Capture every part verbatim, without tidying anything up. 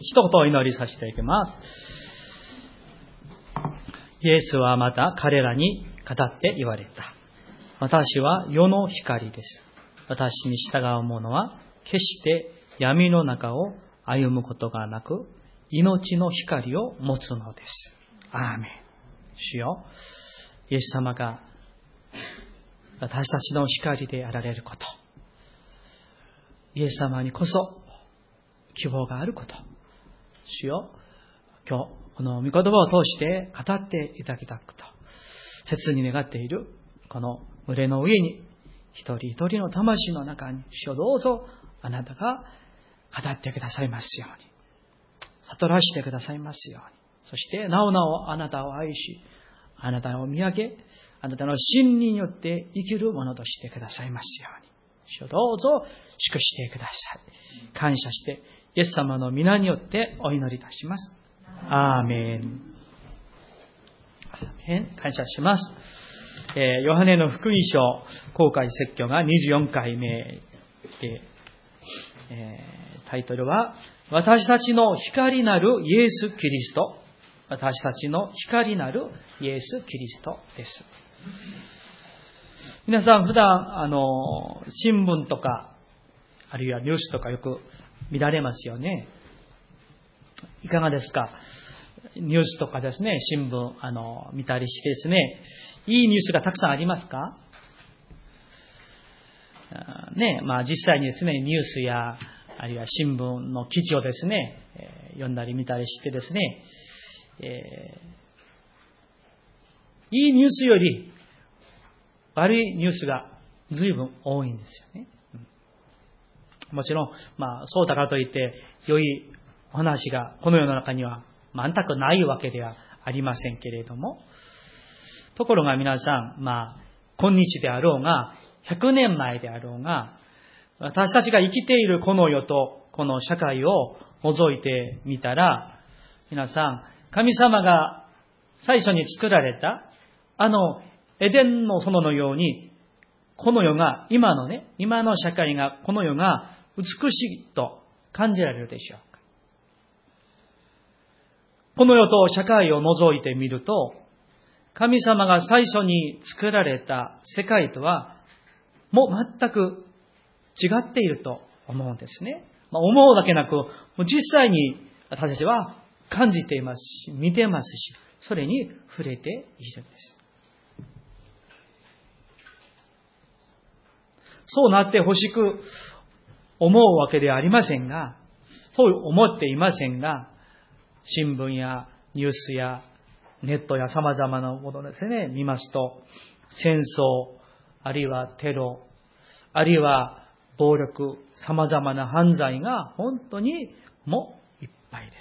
一言お祈りさせていきます。イエスはまた彼らに語って言われた。私は世の光です。私に従う者は決して闇の中を歩むことがなく、命の光を持つのです。アーメン。主よ、イエス様が私たちの光であられること、イエス様にこそ希望があること、主よ、今日この御言葉を通して語っていただきたくと切に願っているこの群れの上に、一人一人の魂の中に、主よ、どうぞあなたが語ってくださいますように、悟らせてくださいますように、そしてなおなおあなたを愛し、あなたを見上げ、あなたの真理によって生きるものとしてくださいますように、主よ、どうぞ祝してください。感謝してイエス様の皆によってお祈りいたします。アーメン。アーメン。感謝します。えー、ヨハネの福音書公開説教がにじゅうよんかいめで、えー、タイトルは私たちの光なるイエス・キリスト、私たちの光なるイエス・キリストです。皆さん普段あの新聞とかあるいはニュースとかよく見られますよね。いかがですか？ニュースとかですね、新聞あの見たりしてですね、いいニュースがたくさんありますか？ね、まあ実際にですね、ニュースやあるいは新聞の記事をですね、えー、読んだり見たりしてですね、えー、いいニュースより悪いニュースが随分多いんですよね。うん、もちろん、まあ、そうだからといって良いお話がこの世の中には全くないわけではありませんけれども、ところが皆さん、まあ、今日であろうがひゃくねんまえであろうが、私たちが生きているこの世とこの社会を覗いてみたら、皆さん、神様が最初に作られたあのエデンの園のように、この世が今のね、今の社会が、この世が美しいと感じられるでしょうか？この世と社会を覗いてみると、神様が最初に作られた世界とはもう全く違っていると思うんですね。まあ、思うだけなく、実際に私たちは感じていますし、見てますし、それに触れているんです。そうなってほしく思うわけではありませんが、そう思っていませんが、新聞やニュースやネットや様々なものですね、見ますと、戦争、あるいはテロ、あるいは暴力、様々な犯罪が本当にもういっぱいです。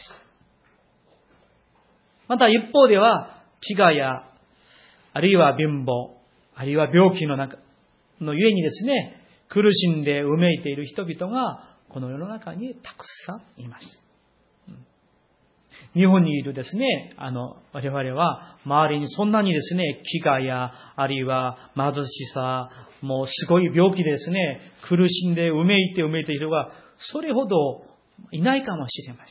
また一方では、飢餓や、あるいは貧乏、あるいは病気の中のゆえにですね、苦しんでうめいている人々がこの世の中にたくさんいます。日本にいるですね、あの我々は周りにそんなにですね、飢餓やあるいは貧しさ、もうすごい病気でですね、苦しんでうめいてうめいている人がそれほどいないかもしれません。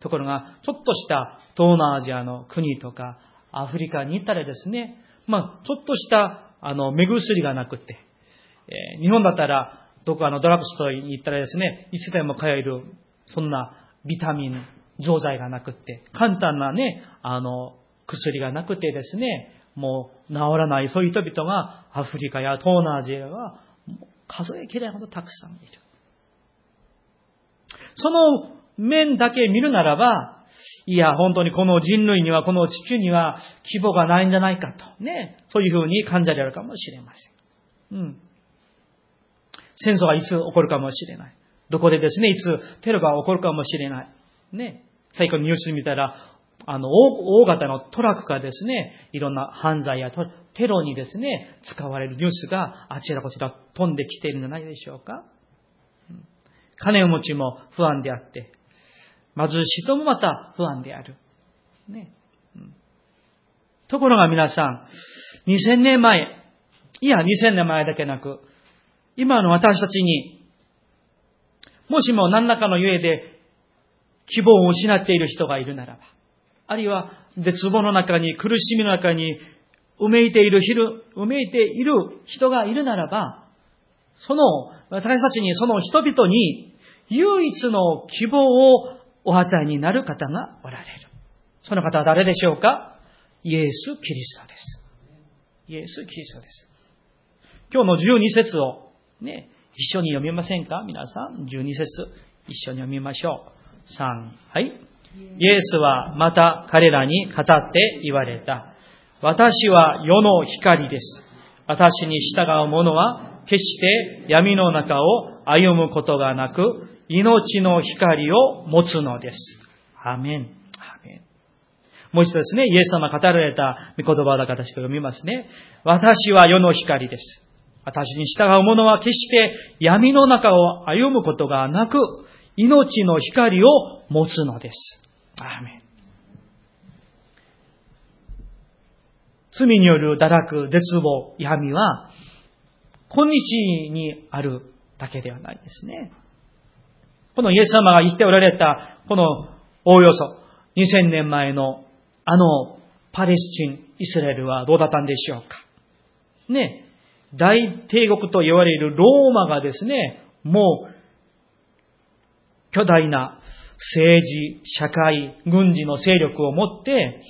ところがちょっとした東南アジアの国とかアフリカに行ったらですね、まあちょっとしたあの目薬がなくて、えー、日本だったらどこかのドラッグストアに行ったらですね、いつでも買えるそんなビタミン錠剤がなくて、簡単なね、あの、薬がなくてですね、もう治らない、そういう人々がアフリカや東南アジアは数えきれないほどたくさんいる。その面だけ見るならば、いや、本当にこの人類には、この地球には規模がないんじゃないかと、ね、そういうふうに感じられるかもしれません。うん。戦争がいつ起こるかもしれない。どこでですね、いつテロが起こるかもしれない。ね、最近のニュース見たら、あの 大, 大型のトラックがですね、いろんな犯罪やテロにですね、使われるニュースがあちらこちら飛んできているんじゃないでしょうか。金持ちも不安であって、貧しい人もまた不安である、ね、うん、ところが皆さん、にせんねんまえ、いやにせんねんまえだけなく、今の私たちにもしも何らかのゆえで希望を失っている人がいるならば、あるいは絶望の中に、苦しみの中にうめいている、うめいている人がいるならば、その、私たちに、その人々に唯一の希望をお与えになる方がおられる。その方は誰でしょうか？イエス・キリストです。イエス・キリストです。今日のじゅうにせつをね、一緒に読みませんか？皆さん、じゅうにせつ一緒に読みましょう。さん、はい。イエスはまた彼らに語って言われた。私は世の光です。私に従う者は決して闇の中を歩むことがなく、命の光を持つのです。アメン。アメン。もう一度ですね、イエス様が語られた御言葉だから私が読みますね。私は世の光です。私に従う者は決して闇の中を歩むことがなく、命の光を持つのです。アーメン。罪による堕落、絶望、闇は、今日にあるだけではないですね。このイエス様が言っておられた、このおおよそにせんねんまえのあのパレスチン、イスラエルはどうだったんでしょうか。ねえ。大帝国と言われるローマがですね、もう巨大な政治、社会、軍事の勢力を持って、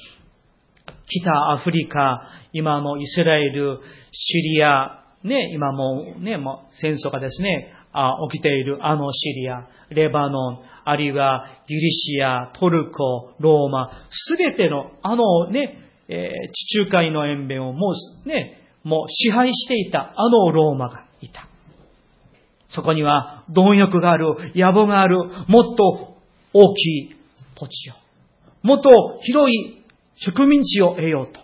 北アフリカ、今もイスラエル、シリア、ね、今もね、もう戦争がですね、あ、起きているあのシリア、レバノン、あるいはギリシア、トルコ、ローマ、すべてのあのね、えー、地中海の沿岸をもうね、もう支配していたあのローマがいた。そこには貪欲がある、野望がある、もっと大きい土地を、もっと広い植民地を得ようと。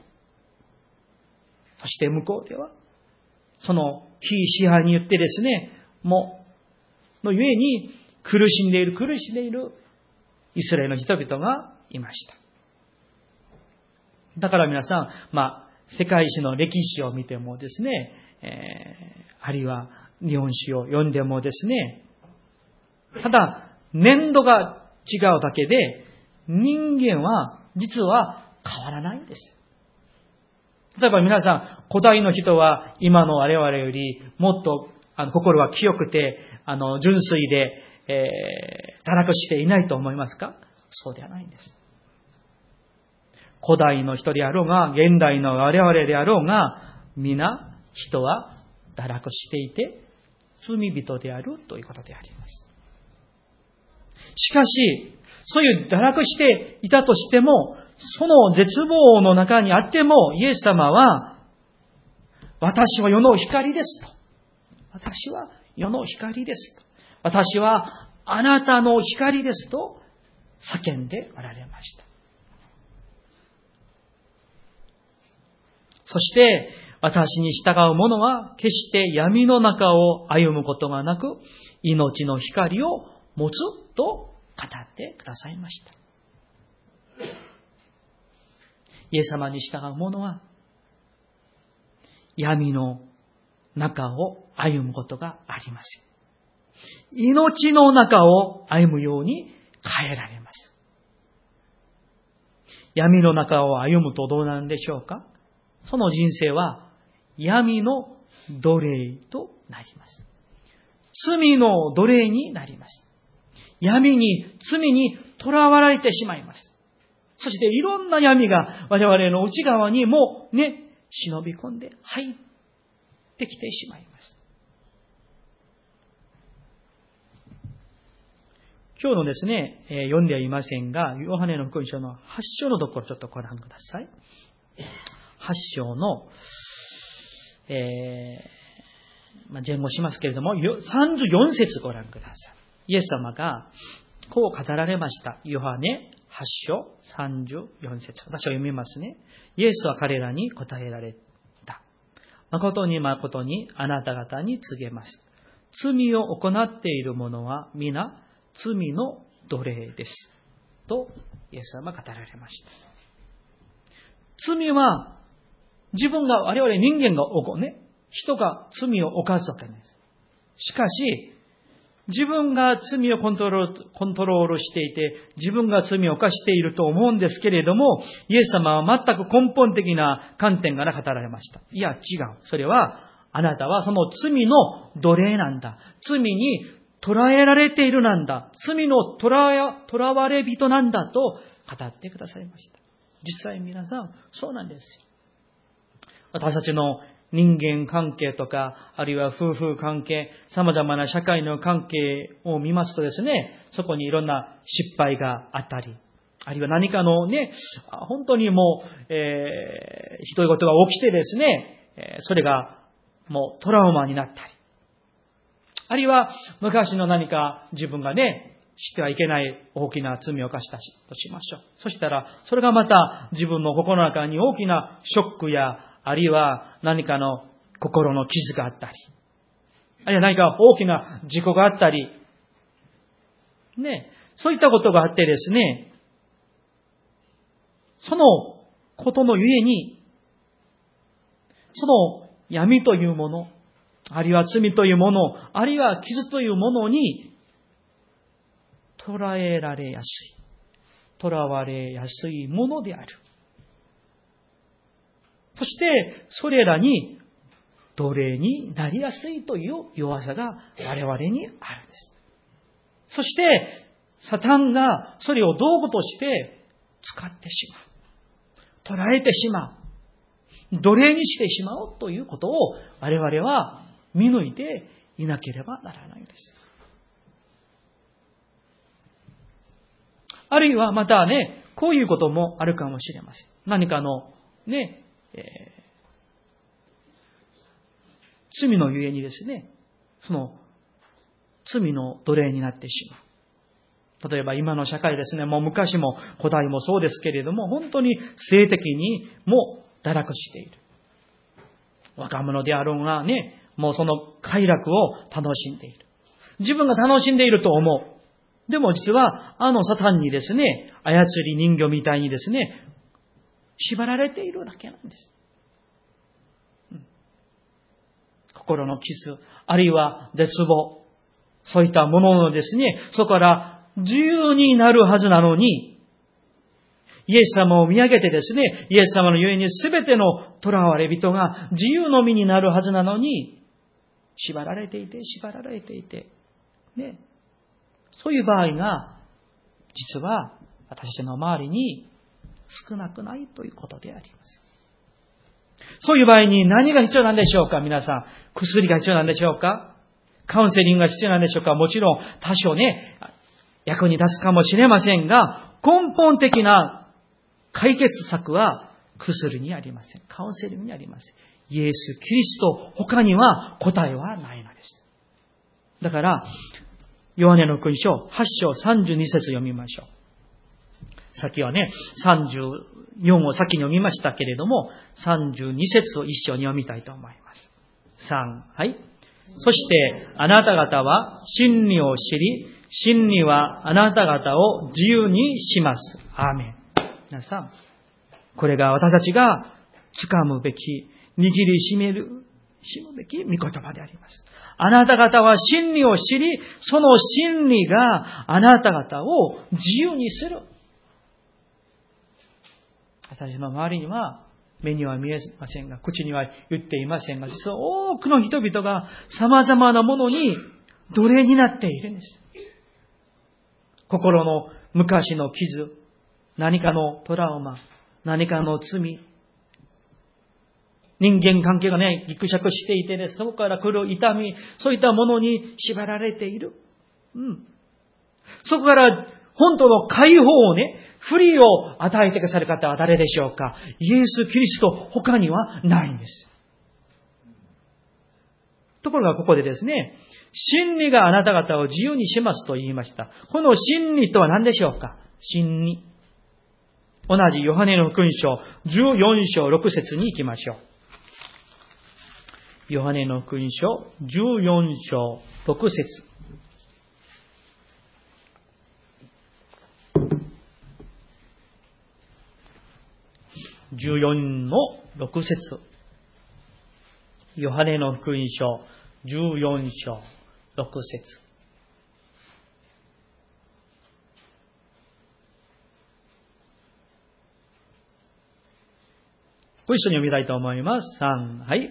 そして向こうでは、その非支配によってですね、もう、のゆえに苦しんでいる、苦しんでいるイスラエルの人々がいました。だから皆さん、まあ、世界史の歴史を見てもですね、えー、あるいは日本史を読んでもですね、ただ年度が違うだけで人間は実は変わらないんです。例えば皆さん、古代の人は今の我々よりもっとあの心は清くてあの純粋で、えー、堕落していないと思いますか？そうではないんです。古代の人であろうが、現代の我々であろうが、皆、人は堕落していて、罪人であるということであります。しかし、そういう堕落していたとしても、その絶望の中にあっても、イエス様は、私は世の光ですと。私は世の光ですと。私はあなたの光ですと、叫んでおられました。そして、私に従う者は、決して闇の中を歩むことがなく、命の光を持つと語ってくださいました。イエス様に従う者は、闇の中を歩むことがありません。命の中を歩むように変えられます。闇の中を歩むとどうなるんでしょうか？その人生は闇の奴隷となります。罪の奴隷になります。闇に、罪に囚われてしまいます。そしていろんな闇が我々の内側にもね、忍び込んで入ってきてしまいます。今日のですね、えー、読んではいませんが、ヨハネの福音書のはち章のところちょっとご覧ください。はち章の、えーまあ、前後しますけれども、さんじゅうよん節ご覧ください。イエス様がこう語られました。ヨハネはち章さんじゅうよん節。私は読みますね。イエスは彼らに答えられた。誠に誠にあなた方に告げます。罪を行っている者は皆罪の奴隷です。とイエス様が語られました。罪は自分が、我々人間が、ね、人が罪を犯すわけです。しかし、自分が罪をコントロール、コントロールしていて、自分が罪を犯していると思うんですけれども、イエス様は全く根本的な観点から語られました。いや、違う。それは、あなたはその罪の奴隷なんだ。罪に捕らえられているなんだ。罪の捕ら、捕らわれ人なんだと語ってくださいました。実際皆さん、そうなんですよ。私たちの人間関係とか、あるいは夫婦関係、様々な社会の関係を見ますとですね、そこにいろんな失敗があったり、あるいは何かのね、本当にもう、えー、ひどいことが起きてですね、それがもうトラウマになったり、あるいは昔の何か自分がね、してはいけない大きな罪を犯したとしましょう。そしたら、それがまた自分の心の中に大きなショックや、あるいは何かの心の傷があったり、あるいは何か大きな事故があったり、ね、そういったことがあってですね、そのことのゆえに、その闇というもの、あるいは罪というもの、あるいは傷というものに捉えられやすい、囚われやすいものである。そしてそれらに奴隷になりやすいという弱さが我々にあるんです。そしてサタンがそれを道具として使ってしまう、捉えてしまう、奴隷にしてしまうということを我々は見抜いていなければならないんです。あるいはまたね、こういうこともあるかもしれません。何かのね。えー、罪のゆえにですね、その罪の奴隷になってしまう。例えば今の社会ですね、もう昔も古代もそうですけれども、本当に性的にも堕落している。若者であろうがね、もうその快楽を楽しんでいる。自分が楽しんでいると思う。でも実はあのサタンにですね、操り人形みたいにですね、縛られているだけなんです、うん、心の傷、あるいは絶望、そういったもののですね、そこから自由になるはずなのに、イエス様を見上げてですね、イエス様のゆえに全ての囚われ人が自由の身になるはずなのに、縛られていて縛られていて、ね、そういう場合が実は私の周りに少なくないということであります。そういう場合に何が必要なんでしょうか、皆さん。薬が必要なんでしょうか。カウンセリングが必要なんでしょうか。もちろん多少ね、役に立つかもしれませんが、根本的な解決策は薬にありません。カウンセリングにありません。イエス・キリスト、他には答えはないのです。だから、ヨハネの福音書はちしょうさんじゅうにせつ読みましょう。さっきはね、さんじゅうよんを先に読みましたけれども、さんじゅうにせつを一緒に読みたいと思います。さん、はい。そして、あなた方は真理を知り、真理はあなた方を自由にします。アーメン。皆さん、これが私たちが掴むべき、握りしめる、しむべき御言葉であります。あなた方は真理を知り、その真理があなた方を自由にする。私の周りには目には見えませんが、口には言っていませんが、実は多くの人々が様々なものに奴隷になっているんです。心の昔の傷、何かのトラウマ、何かの罪、人間関係がね、ぎくしゃくしていてね、そこから来る痛み、そういったものに縛られている。うん。そこから本当の解放をね、フリーを与えてくださる方は誰でしょうか。イエス・キリスト、他にはないんです。ところがここでですね、真理があなた方を自由にしますと言いました。この真理とは何でしょうか。真理。同じヨハネの福音書じゅうよんしょうろくせつに行きましょう。ヨハネの福音書じゅうよんしょうろくせつ。じゅうよんのろくせつ。ヨハネの福音書じゅうよんしょうろくせつ。ご一緒に読みたいと思います。さん、はい。イ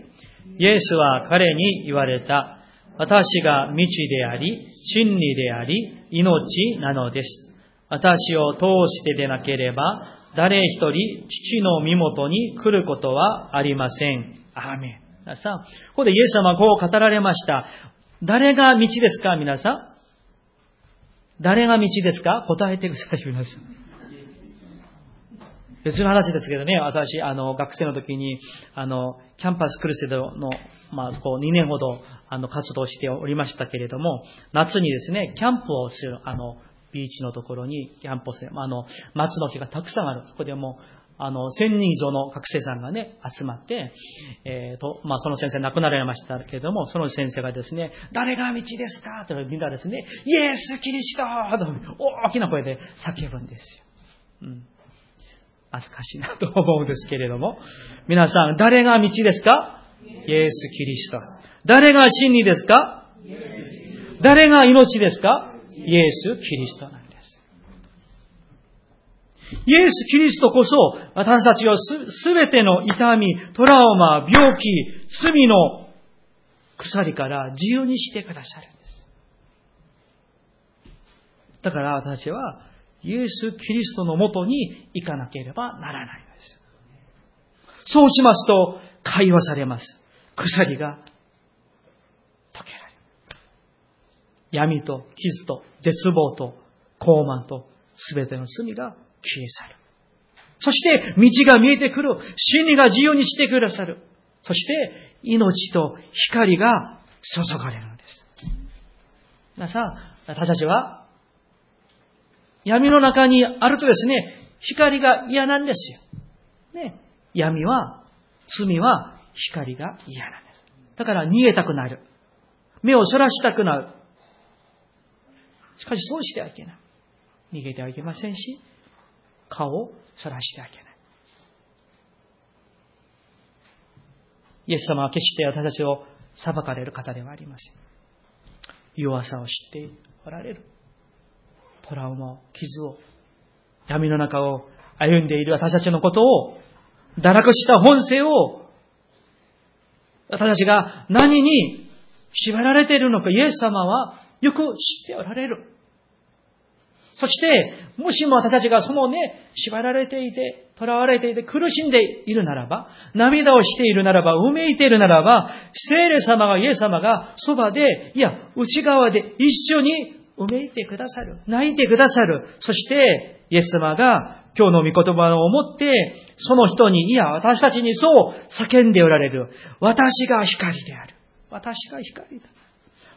エスは彼に言われた。私が道であり、真理であり、命なのです。私を通してでなければ、誰一人父の身元に来ることはありません。アーメン。さあ、ここでイエス様はこう語られました。誰が道ですか、皆さん。誰が道ですか、答えてください、皆さん。別の話ですけどね、私、あの、学生の時に、あの、キャンパスクルセドの、まあ、こう、にねんほど、あの、活動しておりましたけれども、夏にですね、キャンプをする、あの、ビーチのところにキャンプをする、あの、松の木がたくさんある。そこでもう、あの、せんにん以上の学生さんがね、集まって、えーと、まあ、その先生亡くなられましたけれども、その先生がですね、誰が道ですかとみんなですね、イエス・キリストと大きな声で叫ぶんですよ。うん。恥ずかしいなと思うんですけれども、皆さん、誰が道ですか？イエス・キリスト。誰が真理ですか？イエス。誰が命ですか？イエス・キリストなんです。イエス・キリストこそ、私たちをすべての痛み、トラウマ、病気、罪の鎖から自由にしてくださるんです。だから私は、イエス・キリストのもとに行かなければならないのです。そうしますと、解放されます。鎖が解けられる。闇と傷と絶望と傲慢と全ての罪が消え去る。そして、道が見えてくる。真理が自由にしてくださる。そして、命と光が注がれるのです。皆さん、私たちは、闇の中にあるとですね、光が嫌なんですよ。ね、闇は、罪は光が嫌なんです。だから逃げたくなる。目をそらしたくなる。しかしそうしてはいけない。逃げてはいけませんし、顔をそらしてはいけない。イエス様は決して私たちを裁かれる方ではありません。弱さを知っておられる。トラウマを、傷を、闇の中を歩んでいる私たちのことを、堕落した本性を、私たちが何に縛られているのか、イエス様はよく知っておられる。そして、もしも私たちがそのね、縛られていて、囚われていて、苦しんでいるならば、涙をしているならば、うめいているならば、聖霊様が、イエス様がそばで、いや、内側で一緒に、うめいてくださる。泣いてくださる。そして、イエス様が今日の御言葉を持って、その人に、いや、私たちにそう叫んでおられる。私が光である。私が光だ。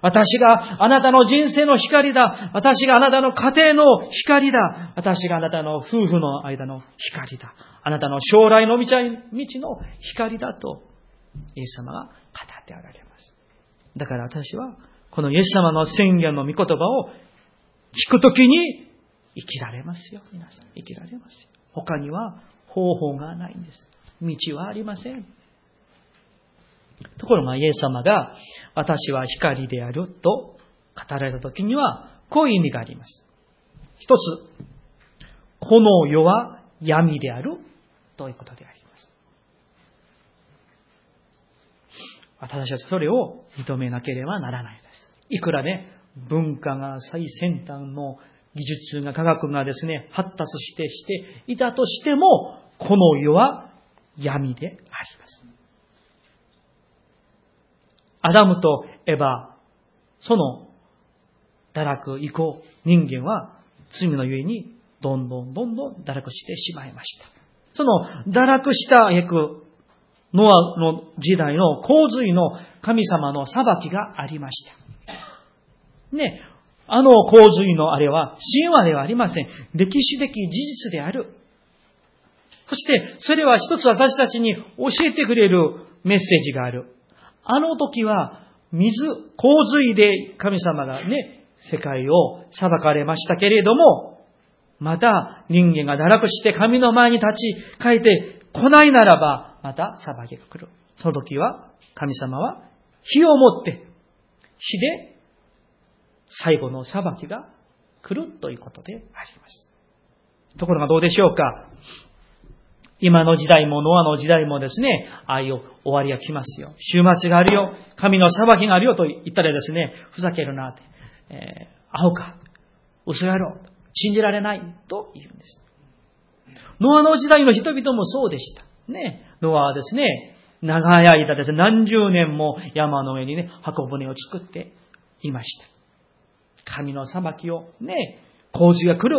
私があなたの人生の光だ。私があなたの家庭の光だ。私があなたの夫婦の間の光だ。あなたの将来の道の光だと、イエス様が語っておられます。だから私は、このイエス様の宣言の御言葉を聞くときに生きられますよ。皆さん、生きられますよ。他には方法がないんです。道はありません。ところがイエス様が私は光であると語られたときにはこういう意味があります。一つ、この世は闇であるということであります。私はそれを認めなければならないです。いくらね、文化が最先端の技術が科学がですね、発達してしていたとしても、この世は闇であります。アダムとエヴァ、その堕落以降、人間は罪のゆえにどんどんどんどん堕落してしまいました。その堕落した役、ノアの時代の洪水の神様の裁きがありました。ね、あの洪水のあれは神話ではありません。歴史的事実である。そしてそれは一つ私たちに教えてくれるメッセージがある。あの時は水、洪水で神様がね、世界を裁かれましたけれども、また人間が堕落して神の前に立ち返って来ないならば、また裁きが来る。その時は神様は火を持って火で最後の裁きが来るということであります。ところがどうでしょうか。今の時代もノアの時代もですね、ああいう終わりが来ますよ。終末があるよ。神の裁きがあるよと言ったらですね、ふざけるなって、えー、アホか、嘘やろう、信じられないと言うんです。ノアの時代の人々もそうでした。ね、ノアはですね、長い間ですね、何十年も山の上にね、箱舟を作っていました。神の裁きをね、洪水が来る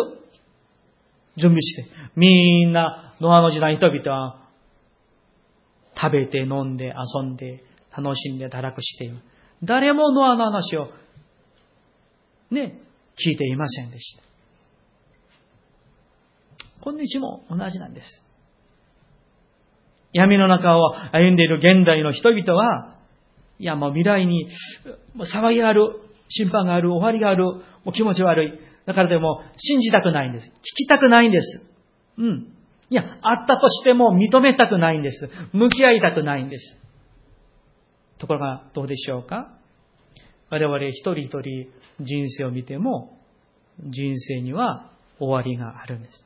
準備して、みんなノアの時代の人々は食べて飲んで遊んで楽しんで堕落している。誰もノアの話をね、聞いていませんでした。今日も同じなんです。闇の中を歩んでいる現代の人々は、いやもう未来に騒ぎがある、審判がある、終わりがある、もう気持ち悪い。だからでも信じたくないんです。聞きたくないんです。うん。いや、あったとしても認めたくないんです。向き合いたくないんです。ところがどうでしょうか？我々一人一人人生を見ても、人生には終わりがあるんです。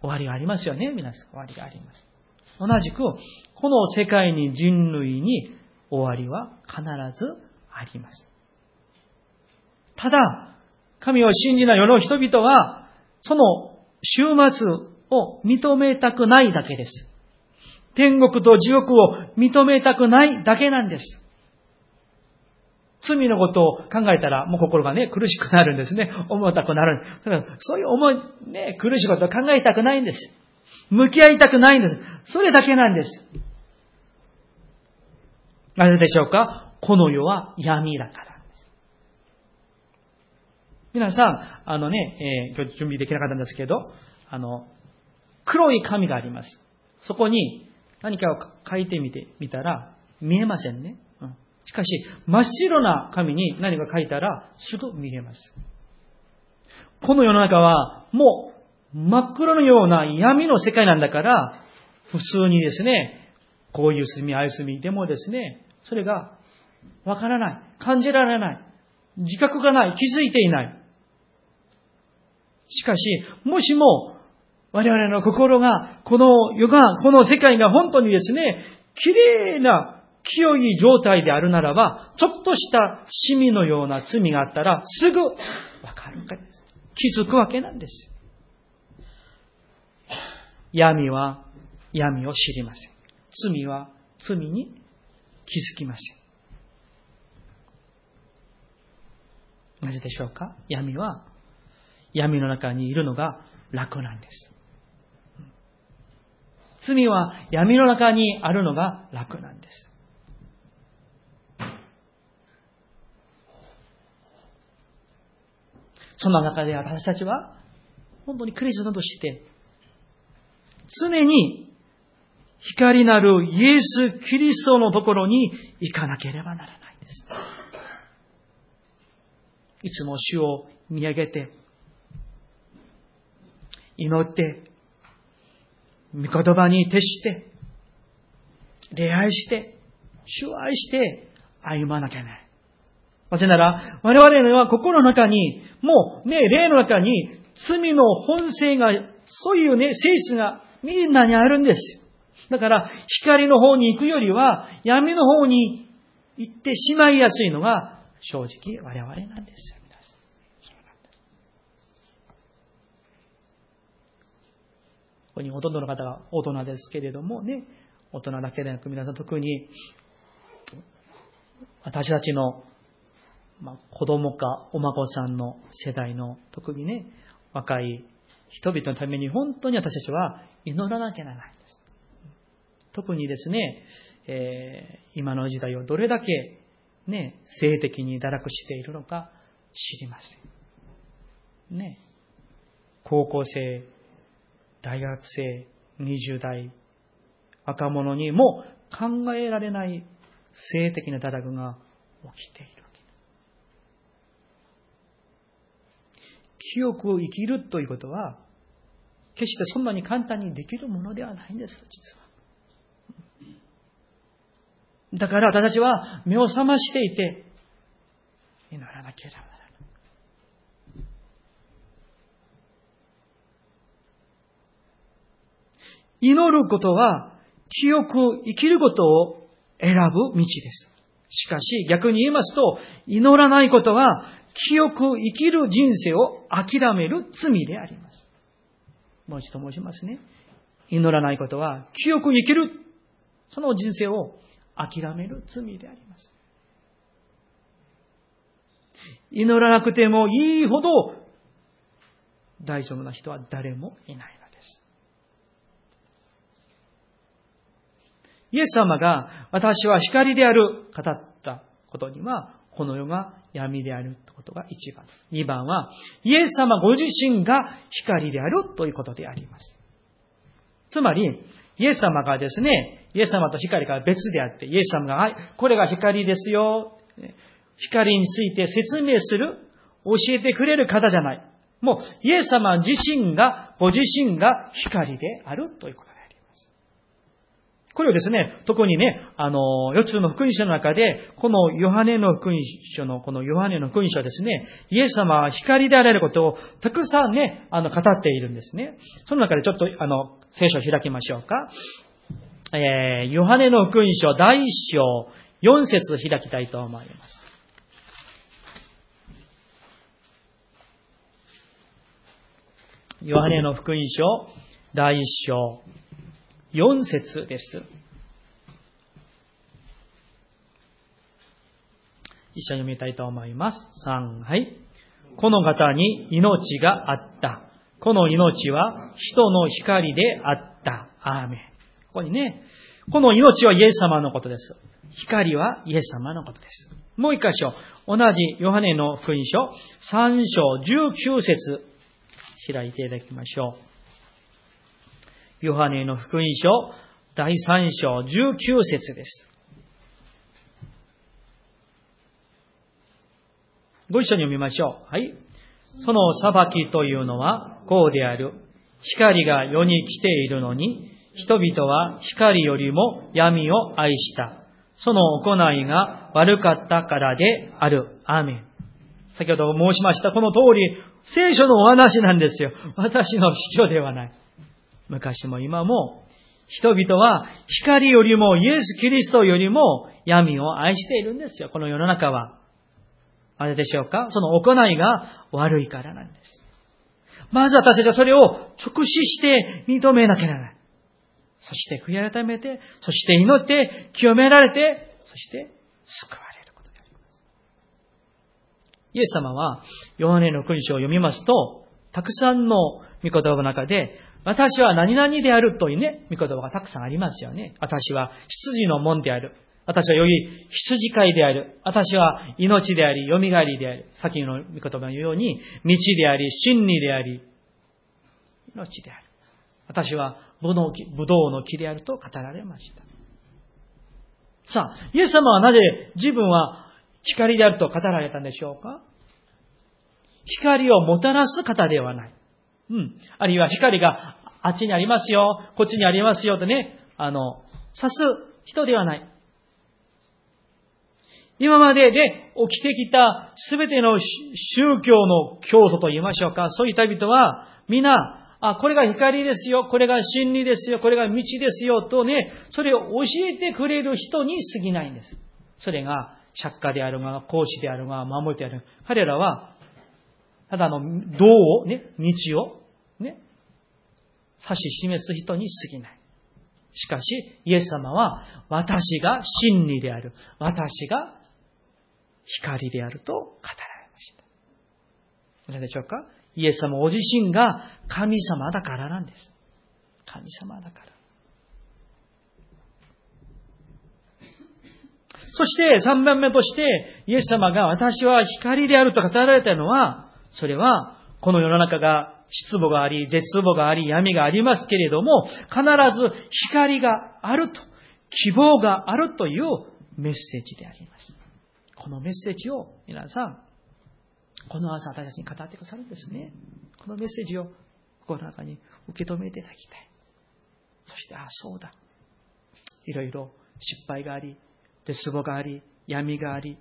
終わりがありますよね、皆さん。終わりがあります。同じく、この世界に人類に終わりは必ずあります。ただ、神を信じない世の人々は、その終末を認めたくないだけです。天国と地獄を認めたくないだけなんです。罪のことを考えたら、もう心がね、苦しくなるんですね。重たくなる。だからそういう重い、ね、苦しいことを考えたくないんです。向き合いたくないんです。それだけなんです。なぜでしょうか？この世は闇だから。皆さん、あのね、えー、今日準備できなかったんですけど、あの、黒い紙があります。そこに何かを書いてみてみたら見えませんね。うん、しかし、真っ白な紙に何か書いたらすぐ見えます。この世の中はもう真っ黒のような闇の世界なんだから、普通にですね、こういう罪、ああいう罪でもですね、それがわからない、感じられない、自覚がない、気づいていない。しかし、もしも我々の心が、この世が、この世界が本当にですね、綺麗な清い状態であるならば、ちょっとしたシミのような罪があったら、すぐわかるわけです。気づくわけなんです。闇は闇を知りません。罪は罪に気づきません。なぜでしょうか？闇は闇の中にいるのが楽なんです。罪は闇の中にあるのが楽なんです。その中で私たちは本当にクリスチャンとして常に光なるイエス・キリストのところに行かなければならないんです。いつも主を見上げて、祈って、御言葉に徹して、礼拝して、主を愛して歩まなきゃね。なぜなら、我々は心の中に、もうね、霊の中に、罪の本性が、そういうね、性質がみんなにあるんです。だから、光の方に行くよりは、闇の方に行ってしまいやすいのが、正直我々なんですよ、皆さん。そうなんです。ここにほとんどの方が大人ですけれどもね、大人だけでなく皆さん、特に私たちの、まあ、子供かお孫さんの世代の、特にね、若い人々のために本当に私たちは祈らなきゃならないんです。特にですね、えー、今の時代をどれだけね、性的に堕落しているのか知りません。ね、高校生、大学生、にじゅう代、若者にも考えられない性的な堕落が起きているわけ。清く生きるということは、決してそんなに簡単にできるものではないんです、実は。だから私たちは目を覚ましていて祈らなければならない。祈ることは清く生きることを選ぶ道です。しかし逆に言いますと、祈らないことは清く生きる人生を諦める罪であります。もう一度申しますね。祈らないことは清く生きる、その人生を諦める罪であります。祈らなくてもいいほど大丈夫な人は誰もいないのです。イエス様が私は光である語ったことには、この世が闇であるということが一番。二番はイエス様ご自身が光であるということであります。つまりイエス様がですね、イエス様と光が別であって、イエス様が、はい、これが光ですよ、光について説明する、教えてくれる方じゃない。もうイエス様自身が、ご自身が光であるということであります。これをですね、特にね、あの、四つの福音書の中で、このヨハネの福音書の、このヨハネの福音書はですね、イエス様は光であられることをたくさんね、あの、語っているんですね。その中でちょっと、あの、聖書を開きましょうか。えー、ヨハネの福音書第一章、四節開きたいと思います。ヨハネの福音書第一章四節です。一緒に読みたいと思います。三、はい。この方に命があった。この命は人の光であった。アーメン。ここにね、この命はイエス様のことです。光はイエス様のことです。もう一箇所、同じヨハネの福音書三章十九節。開いていただきましょう。ヨハネの福音書だいさん章じゅうきゅう節です。ご一緒に読みましょう。はい。その裁きというのはこうである。光が世に来ているのに、人々は光よりも闇を愛した。その行いが悪かったからである。アーメン。先ほど申しましたこの通り、聖書のお話なんですよ。私の主張ではない。昔も今も人々は光よりもイエス・キリストよりも闇を愛しているんですよ。この世の中は。あれでしょうか？その行いが悪いからなんです。まず私たちはそれを直視して認めなきゃならない。そして悔い改めて、そして祈って、清められて、そして救われる。イエス様はヨハネの福音書を読みますと、たくさんの御言葉の中で、私は何々であるというね、御言葉がたくさんありますよね。私は羊の門である。私はより羊飼いである。私は命であり、よみがえりである。先の御言葉のように、道であり、真理であり、命である。私はブドウの木であると語られました。さあ、イエス様はなぜ自分は光であると語られたんでしょうか？光をもたらす方ではない。うん。あるいは光があっちにありますよ、こっちにありますよとね、あの、指す人ではない。今までで起きてきたすべての宗教の教祖と言いましょうか、そういった人は皆、あ、これが光ですよ、これが真理ですよ、これが道ですよとね、それを教えてくれる人に過ぎないんです。それが、釈迦であるが、孔子であるが、守りであるが、彼らは、ただの道を、ね、道を、ね、指し示す人に過ぎない。しかし、イエス様は、私が真理である。私が光であると語られました。いかがでしょうか？イエス様ご自身が神様だからなんです。神様だから。そして三番目として、イエス様が私は光であると語られたのは、それはこの世の中が失望があり、絶望があり、闇がありますけれども、必ず光があると、希望があるというメッセージであります。このメッセージを皆さん、この朝私たちに語ってくださるんですね。このメッセージを心の中に受け止めていただきたい。そして、ああ、そうだ。いろいろ失敗があり、絶望があり、闇があり、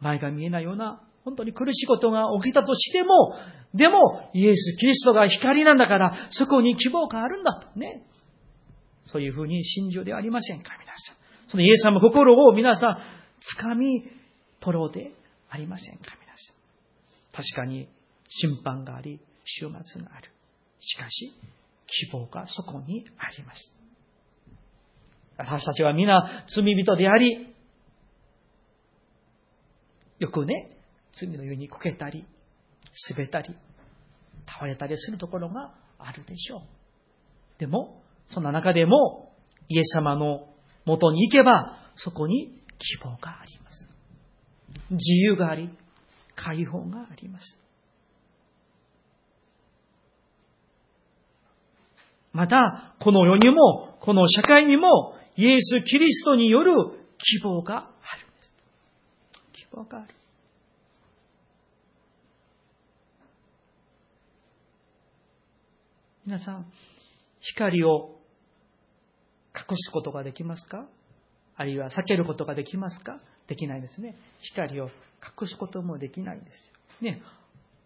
前が見えないような本当に苦しいことが起きたとしても、でもイエス・キリストが光なんだから、そこに希望があるんだとね、そういうふうに信条ではありませんか、皆さん。そのイエス様の心を皆さん掴み取ろうでありませんか、皆さん。確かに審判があり、終末がある。しかし、希望がそこにあります。私たちは皆罪人であり、よくね、罪の湯にこけたり、滑ったり、倒れたりするところがあるでしょう。でも、そんな中でも、イエス様の元に行けば、そこに希望があります。自由があり、解放があります。また、この世にも、この社会にも、イエス・キリストによる希望があるんです。希望がある。皆さん、光を隠すことができますか？あるいは避けることができますか？できないですね。光を隠すこともできないんですよ。ね、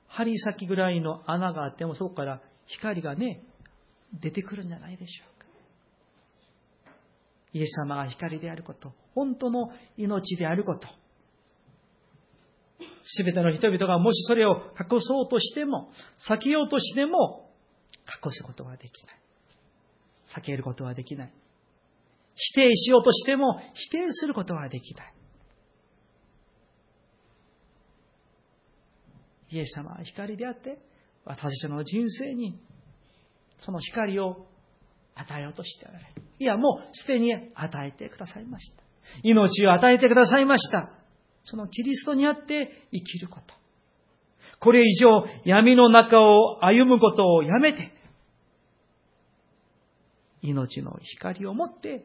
針先ぐらいの穴があっても、そこから光がね、出てくるんじゃないでしょうか。イエス様が光であること、本当の命であること、すべての人々がもしそれを隠そうとしても、避けようとしても、隠すことはできない。避けることはできない。否定しようとしても、否定することはできない。イエス様は光であって、私たちの人生に、その光を与えようとしておられる。いや、もうすでに与えてくださいました。命を与えてくださいました。そのキリストにあって生きること。これ以上闇の中を歩むことをやめて、命の光を持って、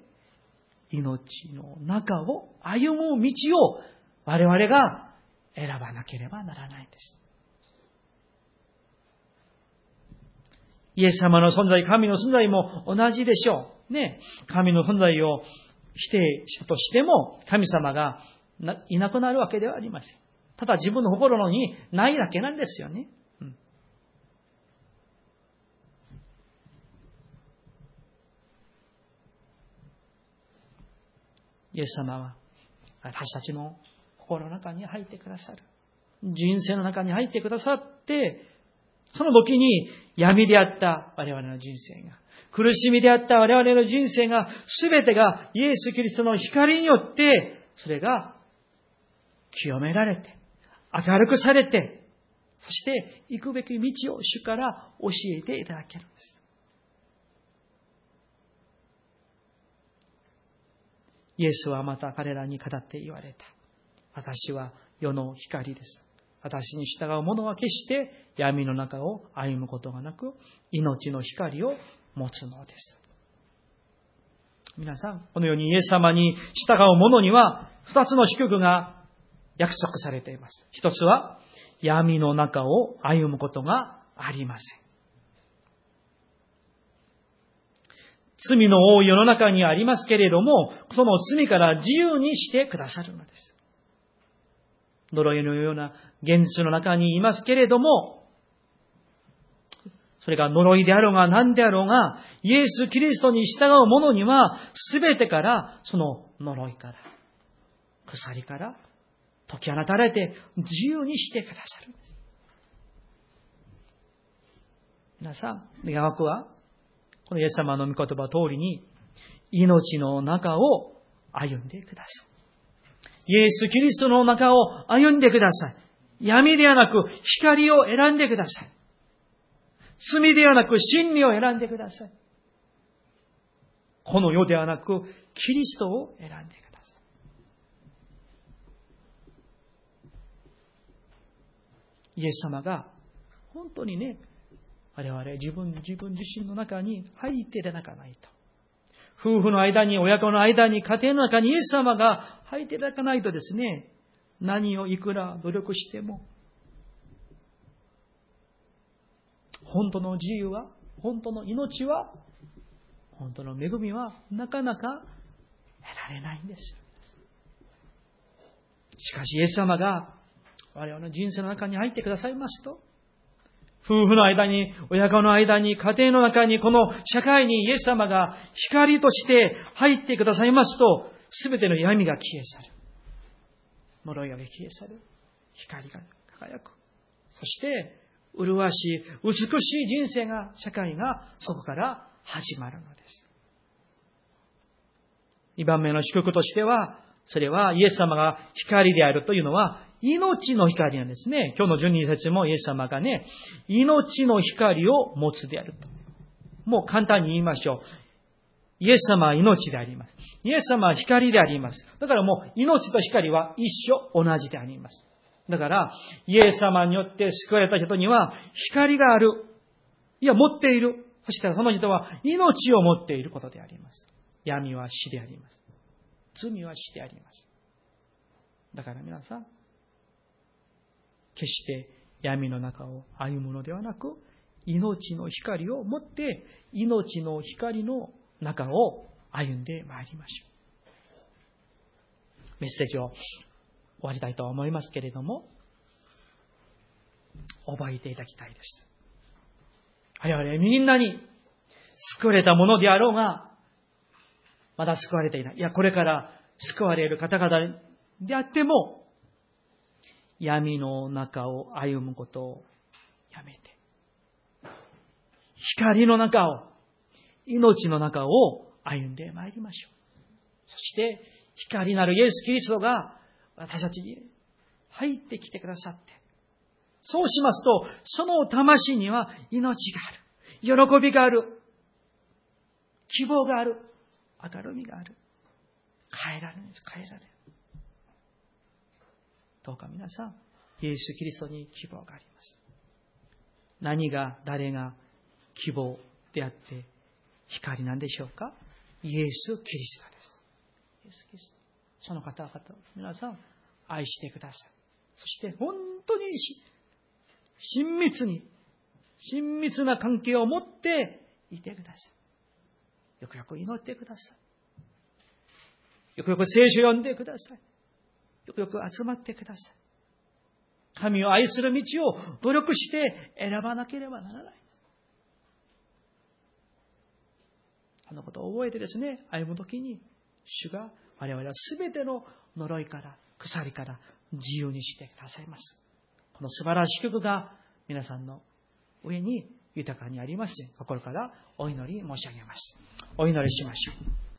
命の中を歩む道を我々が選ばなければならないんです。イエス様の存在、神の存在も同じでしょう。ね、神の存在を否定したとしても、神様がいなくなるわけではありません。ただ自分の心にないだけなんですよね。うん、イエス様は私たちの心の中に入ってくださる。人生の中に入ってくださって、その時に闇であった我々の人生が、苦しみであった我々の人生が、すべてがイエス・キリストの光によって、それが清められて、明るくされて、そして行くべき道を主から教えていただけるんです。イエスはまた彼らに語って言われた。私は世の光です。私に従う者は決して闇の中を歩むことがなく、命の光を持つのです。皆さん、このようにイエス様に従う者には二つの祝福が約束されています。一つは闇の中を歩むことがありません。罪の多い世の中にありますけれども、その罪から自由にしてくださるのです。呪いのような現実の中にいますけれども、それが呪いであろうが何であろうが、イエス・キリストに従う者には、すべてから、その呪いから、鎖から解き放たれて、自由にしてくださるんです。皆さん、願わくは、このイエス様の御言葉通りに、命の中を歩んでください。イエス・キリストの中を歩んでください。闇ではなく光を選んでください。罪ではなく真理を選んでください。この世ではなくキリストを選んでください。イエス様が本当にね、我々自分自分自身の中に入っていただかないと。夫婦の間に、親子の間に、家庭の中にイエス様が入っていただかないとですね、何をいくら努力しても、本当の自由は、本当の命は、本当の恵みは、なかなか得られないんです。しかしイエス様が、我々の人生の中に入ってくださいますと、夫婦の間に、親子の間に、家庭の中に、この社会にイエス様が光として入ってくださいますと、すべての闇が消え去る。呪いが消え去る。光が輝く。そして、麗しい、美しい人生が、社会がそこから始まるのです。二番目の祝福としては、それはイエス様が光であるというのは、命の光なんですね。今日の十二節もイエス様がね、命の光を持つであると。もう簡単に言いましょう。イエス様は命であります。イエス様は光であります。だからもう命と光は一緒、同じであります。だから、イエス様によって救われた人には光がある。いや、持っている。そしたらその人は命を持っていることであります。闇は死であります。罪は死であります。だから皆さん、決して闇の中を歩むのではなく、命の光を持って、命の光の中を歩んでまいりましょう。メッセージを終わりたいと思いますけれども、覚えていただきたいです。我々みんなに救われたものであろうが、まだ救われていない。いや、これから救われる方々であっても、闇の中を歩むことをやめて、光の中を、命の中を歩んでまいりましょう。そして、光なるイエス・キリストが、私たちに入ってきてくださって。そうしますと、その魂には命がある。喜びがある。希望がある。明るみがある。変えられるんです。変えられる。どうか皆さん、イエス・キリストに希望があります。何が、誰が希望であって光なんでしょうか？イエス・キリストです。イエス・キリスト。その方々、皆さん、愛してください。そして、本当に親密に、親密な関係を持っていてください。よくよく祈ってください。よくよく聖書を読んでください。よくよく集まってください。神を愛する道を努力して選ばなければならない。あのことを覚えてですね、歩むときに、主が、我々はすべての呪いから、鎖から自由にしてくださいます。この素晴らしい祝福が皆さんの上に豊かにあります。心からお祈り申し上げます。お祈りしましょう。